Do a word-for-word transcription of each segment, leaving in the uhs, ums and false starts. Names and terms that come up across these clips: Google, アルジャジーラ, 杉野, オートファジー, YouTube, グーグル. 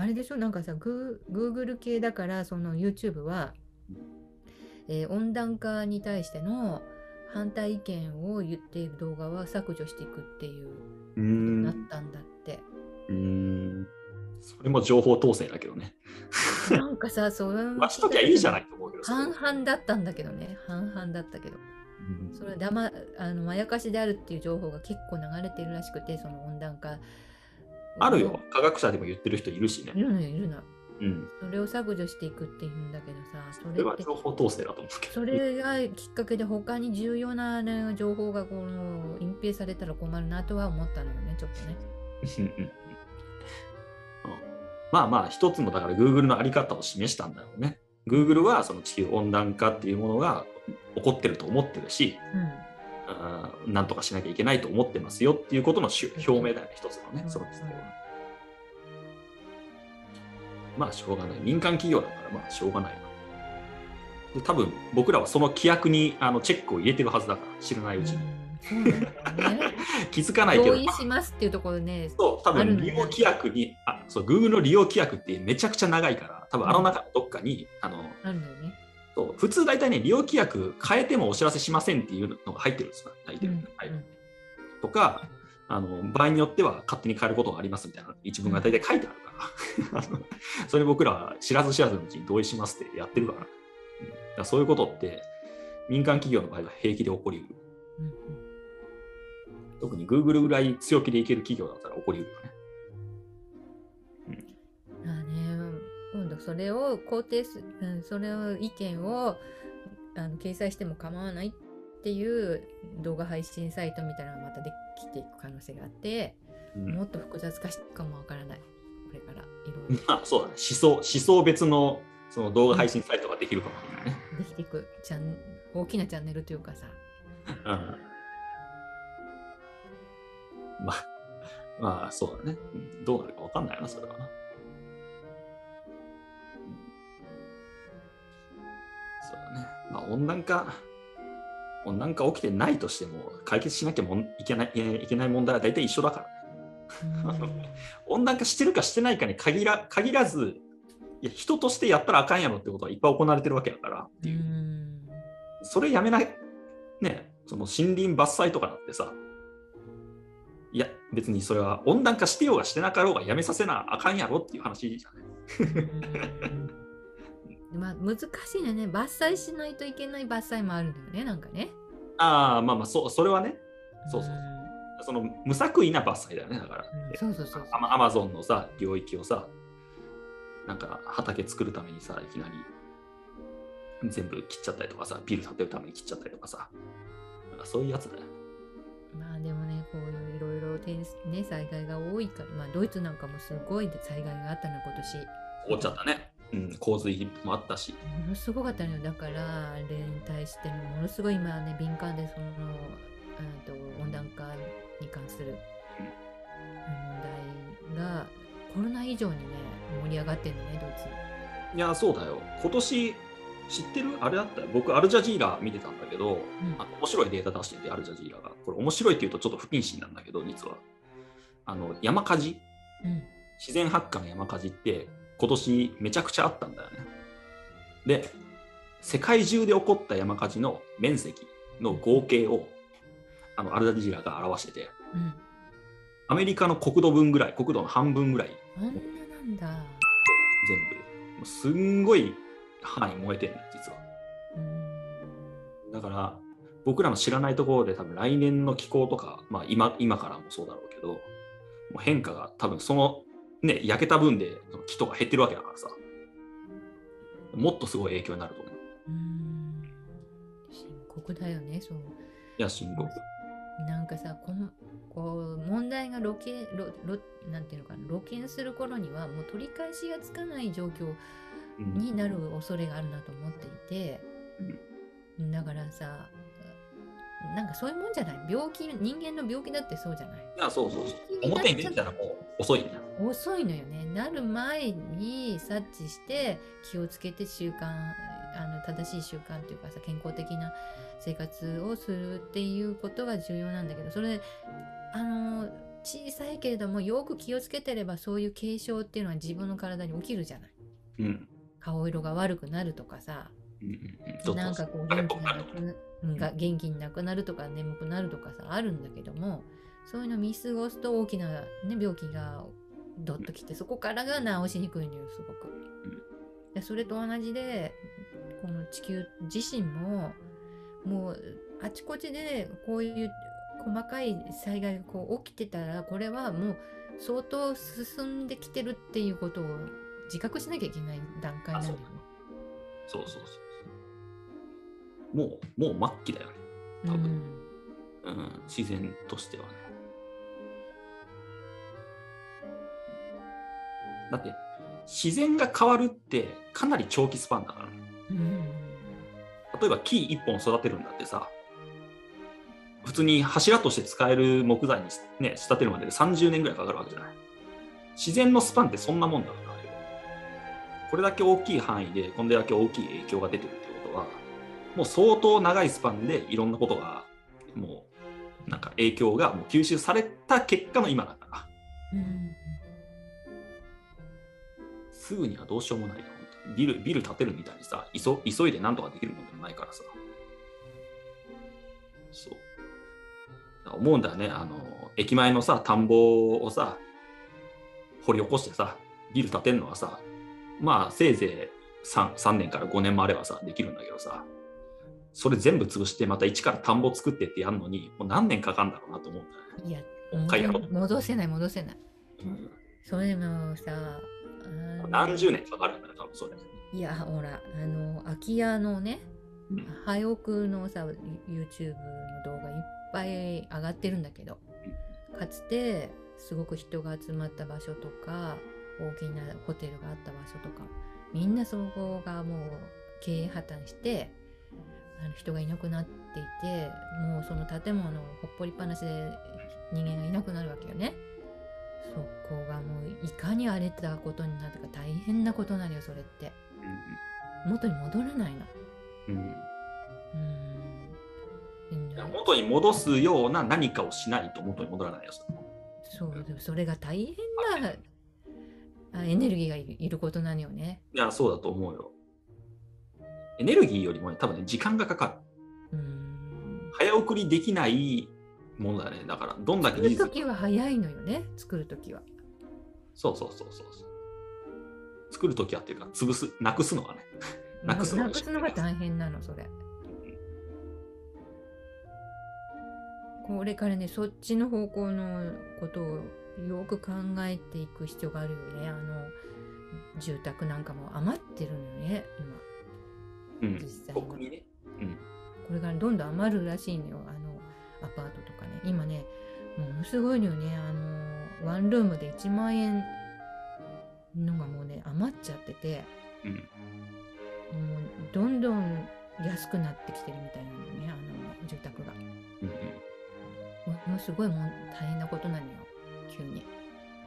あれでしょ、なんかさ、グーグル系だから、その YouTube は、えー、温暖化に対しての反対意見を言っている動画は削除していくっていうことになったんだって。うーん、それも情報統制だけどね。なんかさ、そういうの。しときゃいいじゃないと思うけど。半々だったんだけどね、半々だったけど。うん、それだま、あのまやかしであるっていう情報が結構流れてるらしくて、その温暖化。あるよ、科学者でも言ってる人いるしね。いるのよ、いるの。うん、それを削除していくっていうんだけどさ、それってそれは情報統制だと思うけど、それがきっかけで他に重要な、ね、情報がこの隠蔽されたら困るなとは思ったのよね、ちょっとね。まあまあ、一つもだから Google の在り方を示したんだろうね。 Google はその地球温暖化っていうものが起こってると思ってるし、うん、なんとかしなきゃいけないと思ってますよっていうことの表明だよね、一つのね。そうですね。まあしょうがない、民間企業だからまあしょうがないな。で多分僕らはその規約にあのチェックを入れてるはずだから、知らないうちに、うんね、気づかないけど同意しますっていうところね。そう、多分利用規約に、あ、そう Google の利用規約ってめちゃくちゃ長いから、多分あの中のどっかに、うん、あのあるのよね。そう、普通大体ね、利用規約変えてもお知らせしませんっていうのが入ってるんですよ、入ってる、うん、はい、とか、あの場合によっては勝手に変えることがありますみたいな一文が大体書いてあるから、うん、それ僕らは知らず知らずのうちに同意しますってやってるから、うん、だからそういうことって民間企業の場合は平気で起こりうる、うん、特に Google ぐらい強気でいける企業だったら起こりうるよね。うん、あね、今度それを肯定す、うん、それを意見をあの掲載しても構わないっていう動画配信サイトみたいなのがまたできていく可能性があって、うん、もっと複雑化していくかもわからない、これからいろいろ。まあそうだね、思想、思想別の、その動画配信サイトができるかもしれないね、うん、できていくちゃん大きなチャンネルというかさ、うん、まあまあそうだね、どうなるかわかんないな、それはな。そうだね、まあ温暖化なんか起きてないとしても解決しなきゃもいけない、いけない問題は大体一緒だから、ね、うん、温暖化してるかしてないかに限ら、限らず、いや人としてやったらあかんやろってことはいっぱい行われてるわけだからっていう、うん、それやめない、ね、その森林伐採とかだってさ、いや別にそれは温暖化してようがしてなかろうがやめさせなあかんやろっていう話じゃない。まあ、難しいね、伐採しないといけない伐採もあるんだよね、なんかね。ああ、まあまあ、そ、それはね、そうそう、うん、その無作為な伐採だよね、だから、うん、そうそうそうそう、アマ、アマゾンのさ領域をさ、なんか畑作るためにさ、いきなり全部切っちゃったりとかさ、ビル建てるために切っちゃったりとかさ、なんかそういうやつだよね。まあでもね、こういういろいろね、災害が多いから、まあドイツなんかもすごい災害があったの、今年。起こっちゃったね。うん、洪水もあったし、ものすごかったのよ。だからあれに対してものすごい今ね、敏感で、そのと温暖化に関する問題がコロナ以上にね、盛り上がってるのね、ドイツ。いやそうだよ、今年知ってるあれだったよ、僕アルジャジーラ見てたんだけど、うん、あの面白いデータ出してて、アルジャジーラがこれ面白いっていうとちょっと不謹慎なんだけど、実はあの山火事、うん、自然発火の山火事って今年めちゃくちゃあったんだよね。で、世界中で起こった山火事の面積の合計をあのアルジャジーラが表してて、うん、アメリカの国土分ぐらい、国土の半分ぐらい、あんななんだ全部、すんごい範囲燃えてるの、実は。うん、だから僕らの知らないところで、多分来年の気候とか、まあ、今、今からもそうだろうけど、もう変化が多分そのね、焼けた分で木とか減ってるわけだからさ、もっとすごい影響になると思う。うーん、深刻だよね、そう。いや深刻。なんかさ、このこう問題が露見、露、露、なんていうのかな、露見する頃にはもう取り返しがつかない状況になる恐れがあるなと思っていて、うん、だからさ、なんかそういうもんじゃない、病気、人間の病気だってそうじゃない。いやそうそうそう、表に出たらもう遅いんだ。遅いのよね、なる前に察知して気をつけて、習慣、あの正しい習慣というかさ、健康的な生活をするっていうことが重要なんだけど、それあの小さいけれどもよく気をつけてればそういう軽症っていうのは自分の体に起きるじゃない、うん、顔色が悪くなるとかさ、うん、なんかこう元気がなく、うん、が元気になくなるとか眠くなるとかさあるんだけども、そういうの見過ごすと大きな、ね、病気がどっときて、そこからが治しにくいのよすごく、うん、それと同じでこの地球自身ももうあちこちでこういう細かい災害がこう起きてたら、これはもう相当進んできてるっていうことを自覚しなきゃいけない段階なんだよね。そうそうそうそう。もうもう末期だよね。多分、うんうん、自然としてはね。だって自然が変わるってかなり長期スパンだからね。うん、例えば木一本育てるんだってさ。普通に柱として使える木材に、ね、仕立てるまでさんじゅうねんぐらいかかるわけじゃない。自然のスパンってそんなもんだから、これだけ大きい範囲でこんだけ大きい影響が出てるってことは、もう相当長いスパンでいろんなことがもうなんか影響がもう吸収された結果の今だから、うん、すぐにはどうしようもないよ。ビル、ビル建てるみたいにさ 急, 急いでなんとかできるものでもないからさ。そう思うんだよね。あの駅前のさ田んぼをさ掘り起こしてさビル建てるのはさ、まあせいぜい 3, さんねんからごねんもあればさできるんだけどさ、それ全部潰してまた一から田んぼ作ってってやるのにもう何年かかるんだろうなと思うんだよね。いや戻せない戻せない、うん、それのさ何十年かかるんだよ多分それ。いやほらあの空き家のね廃屋のさ YouTube の動画いっぱい上がってるんだけど、かつてすごく人が集まった場所とか大きなホテルがあった場所とか、みんなそこがもう経営破綻してあの人がいなくなっていて、もうその建物をほっぽりっぱなしで人間がいなくなるわけよね。そこがもういかに荒れたことになったか大変なことになるよ。それって元に戻らないの。うんうん、元に戻すような何かをしないと元に戻らないよ。そう、でもそれが大変な、はい、エネルギーがいることなのよね。いや、そうだと思うよ。エネルギーよりも、ね、多分ね、時間がかかる。うん。早送りできないものだね。だから、どんだけ技術。作るときは早いのよね、作るときは。そうそうそうそう。作るときはっていうか、潰す、なくすのはね。なくすのが大変なのそれ、うん、これからねそっちの方向のことをよく考えていく必要があるよね。あの住宅なんかも余ってるのね今、うん、実際に、僕にね、うん、これからどんどん余るらしいのよ。あのアパートとかね今ねものすごいのよね。あのワンルームでいちまんえんのがもうね余っちゃってて、うん、もうどんどん安くなってきてるみたいなのね、あの住宅が、うんうん、もうすごいもう大変なことなのよ急に。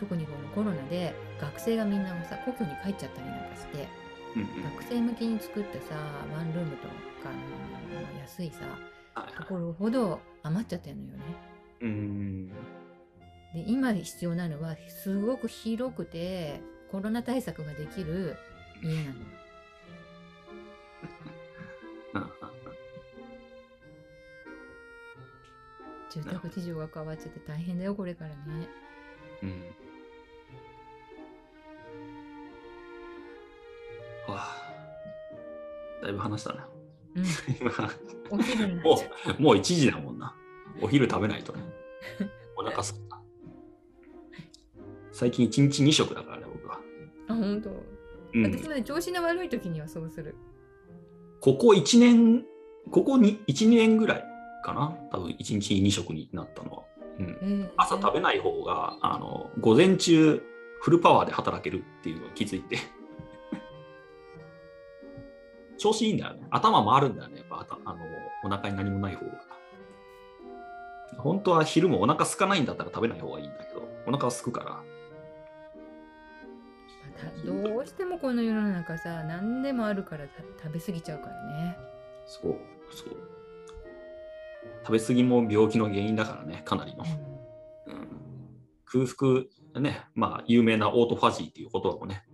特にこのコロナで学生がみんなさ故郷に帰っちゃったりなんかして、うんうん、学生向けに作ったさワンルームとかの安いさところほど余っちゃってるのよね、うん、で今必要なのはすごく広くてコロナ対策ができる家なのよ。住宅事情が変わっちゃって大変だよこれからね。うん。はあ、だいぶ話したな。うん、今お昼になっちゃう。もうもういちじだもんな。お昼食べないとね。お腹すくな。最近いちにちにしょくだからね僕は。あ本当。うん、私は調子の悪い時にはそうする。ここいちねん、ここいち、にねんぐらいかな、多分いちにちにしょくになったのは、うんうん、朝食べない方があの午前中フルパワーで働けるっていうのを気づいて調子いいんだよね。頭回るんだよねやっぱあのお腹に何もない方が。本当は昼もお腹空かないんだったら食べない方がいいんだけどお腹は空くから。どうしてもこの世の中さ何でもあるから食べ過ぎちゃうからね。そうそう、食べ過ぎも病気の原因だからねかなりの、うんうん、空腹ね、まあ有名なオートファジーっていう言葉もね、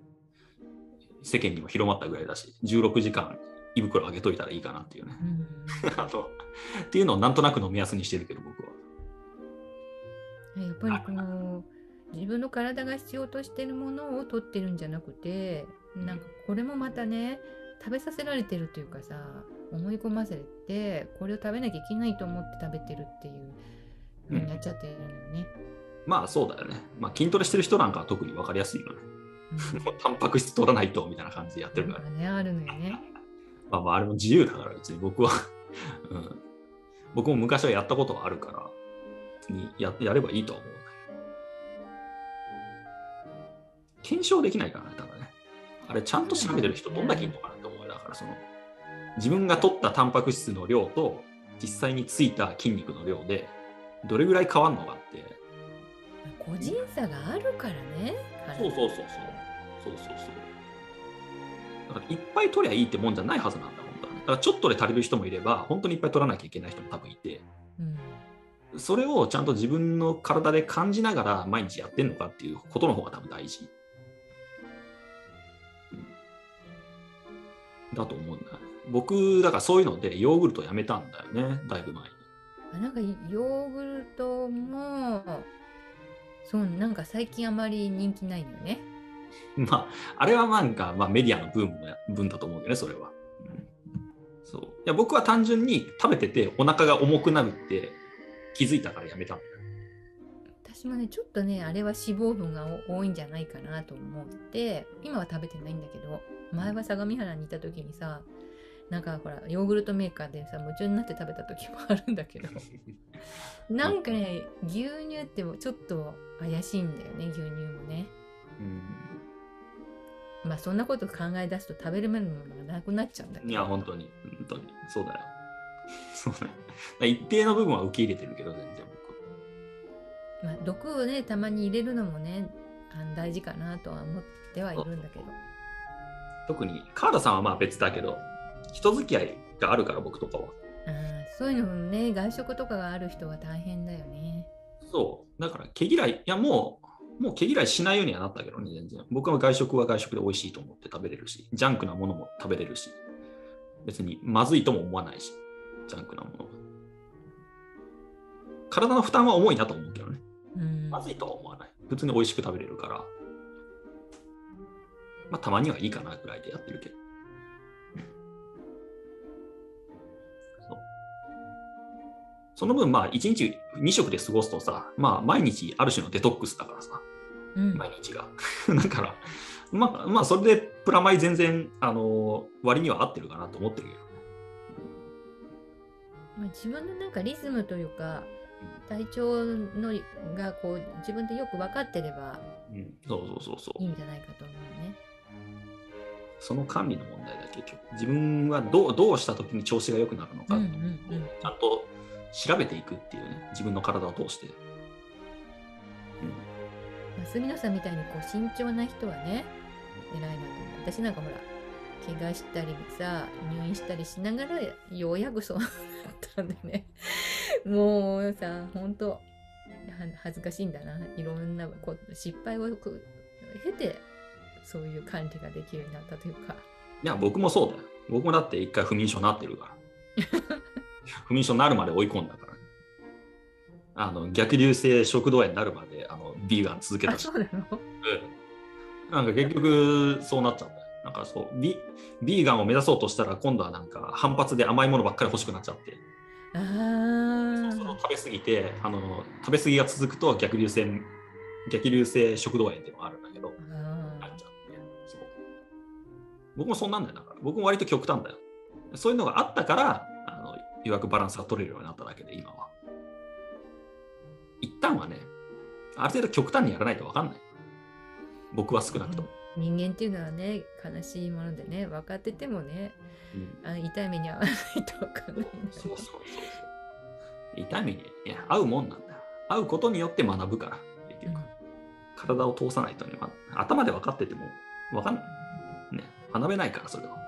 世間にも広まったぐらいだし、じゅうろくじかん胃袋上げといたらいいかなっていうね、うん、あとっていうのをなんとなくの目安にしてるけど、僕はやっぱりこの自分の体が必要としてるものを取ってるんじゃなくて、なんかこれもまたね、食べさせられてるというかさ、思い込ませてこれを食べなきゃいけないと思って食べてるっていう風になっちゃってるよね、うん、まあそうだよね、まあ、筋トレしてる人なんかは特に分かりやすいよね、うん、タンパク質取らないとみたいな感じでやってるからね、あるのよねまあまああれも自由だから別に僕は、うん、僕も昔はやったことはあるからに や, やればいいと思う。検証できないからね、多分ね。あれちゃんと調べてる人どんだけいるのかなって思う。だからその自分が取ったタンパク質の量と実際についた筋肉の量でどれぐらい変わるのかって個人差があるからね。そうそうそうそうそうそうそう。だからいっぱい取りゃいいってもんじゃないはずなんだもんだね。だからちょっとで足りる人もいれば本当にいっぱい取らなきゃいけない人も多分いて、うん、それをちゃんと自分の体で感じながら毎日やってんのかっていうことの方が多分大事だと思うんだよね。僕だからそういうのでヨーグルトやめたんだよね、だいぶ前に。なんかヨーグルトもそう、なんか最近あまり人気ないのよね。まああれはなんか、まあ、メディアのブームの分だと思うんだよね、それは、うん、そう。いや僕は単純に食べててお腹が重くなるって気づいたからやめたんだよ。私もねちょっとねあれは脂肪分が多いんじゃないかなと思って今は食べてないんだけど、前は相模原にいた時にさ、なんかほらヨーグルトメーカーでさ夢中になって食べた時もあるんだけどなんかね牛乳ってちょっと怪しいんだよね、牛乳もね、うん、まあそんなこと考え出すと食べるものがなくなっちゃうんだけど。いや本当に本当にそうだよそうだよ。一定の部分は受け入れてるけど全然僕、まあ、毒をねたまに入れるのもね大事かなとは思ってはいるんだけど、特に川田さんはまあ別だけど人付き合いがあるから僕とかは、あそういうのもね外食とかがある人は大変だよね。そうだから毛嫌い、いやもうもう毛嫌いしないようにはなったけどね。全然僕は外食は外食で美味しいと思って食べれるし、ジャンクなものも食べれるし、別にまずいとも思わないし、ジャンクなもの体の負担は重いなと思うけどね、うん、まずいとは思わない、普通に美味しく食べれるから、まあ、たまにはいいかなぐらいでやってるけどそう。その分まあいちにちにしょくで過ごすとさ、まあ、毎日ある種のデトックスだからさ、うん、毎日がだからまあまあそれでプラマイ全然あの割には合ってるかなと思ってるけど、まあ、自分のなんかリズムというか体調のがこう自分でよく分かってれば、うん、そうそうそうそういいんじゃないかと思うね。その管理の問題だけ、自分はどう、どうした時に調子が良くなるのか、うんうんうん、ちゃんと調べていくっていうね、自分の体を通して、うん、杉野さんみたいにこう慎重な人はね偉いなと思う。私なんかほら怪我したりさ入院したりしながらようやくそうなったんでねもうさ本当恥ずかしいんだな、いろんなこう失敗を経てそういう管理ができるようになったというか。いや僕もそうだよ、僕もだって一回不眠症になってるから不眠症になるまで追い込んだから、あの逆流性食道炎になるまであのビーガン続けたし。あそうなの、うん、なんか結局そうなっちゃったよ。なんかそう ビ, ビーガンを目指そうとしたら今度はなんか反発で甘いものばっかり欲しくなっちゃって、あその食べ過ぎてあの食べ過ぎが続くと逆流性逆流性食道炎っていうのがあるんだけど、あっちゃってそう。僕もそんなんだよ、だから僕も割と極端だよ。そういうのがあったからあのようやくバランスが取れるようになっただけで、今は一旦はねある程度極端にやらないと分かんない、僕は少なくとも、うん、人間っていうのはね悲しいものでね、分かっててもね、うん、あ痛い目に遭わないと分かんない、ね、そうそうそうそう痛い目に遭うもんなんだ、遭うことによって学ぶから結局、うん、体を通さないとね、頭で分かってても分かんないね、学べないからそれは。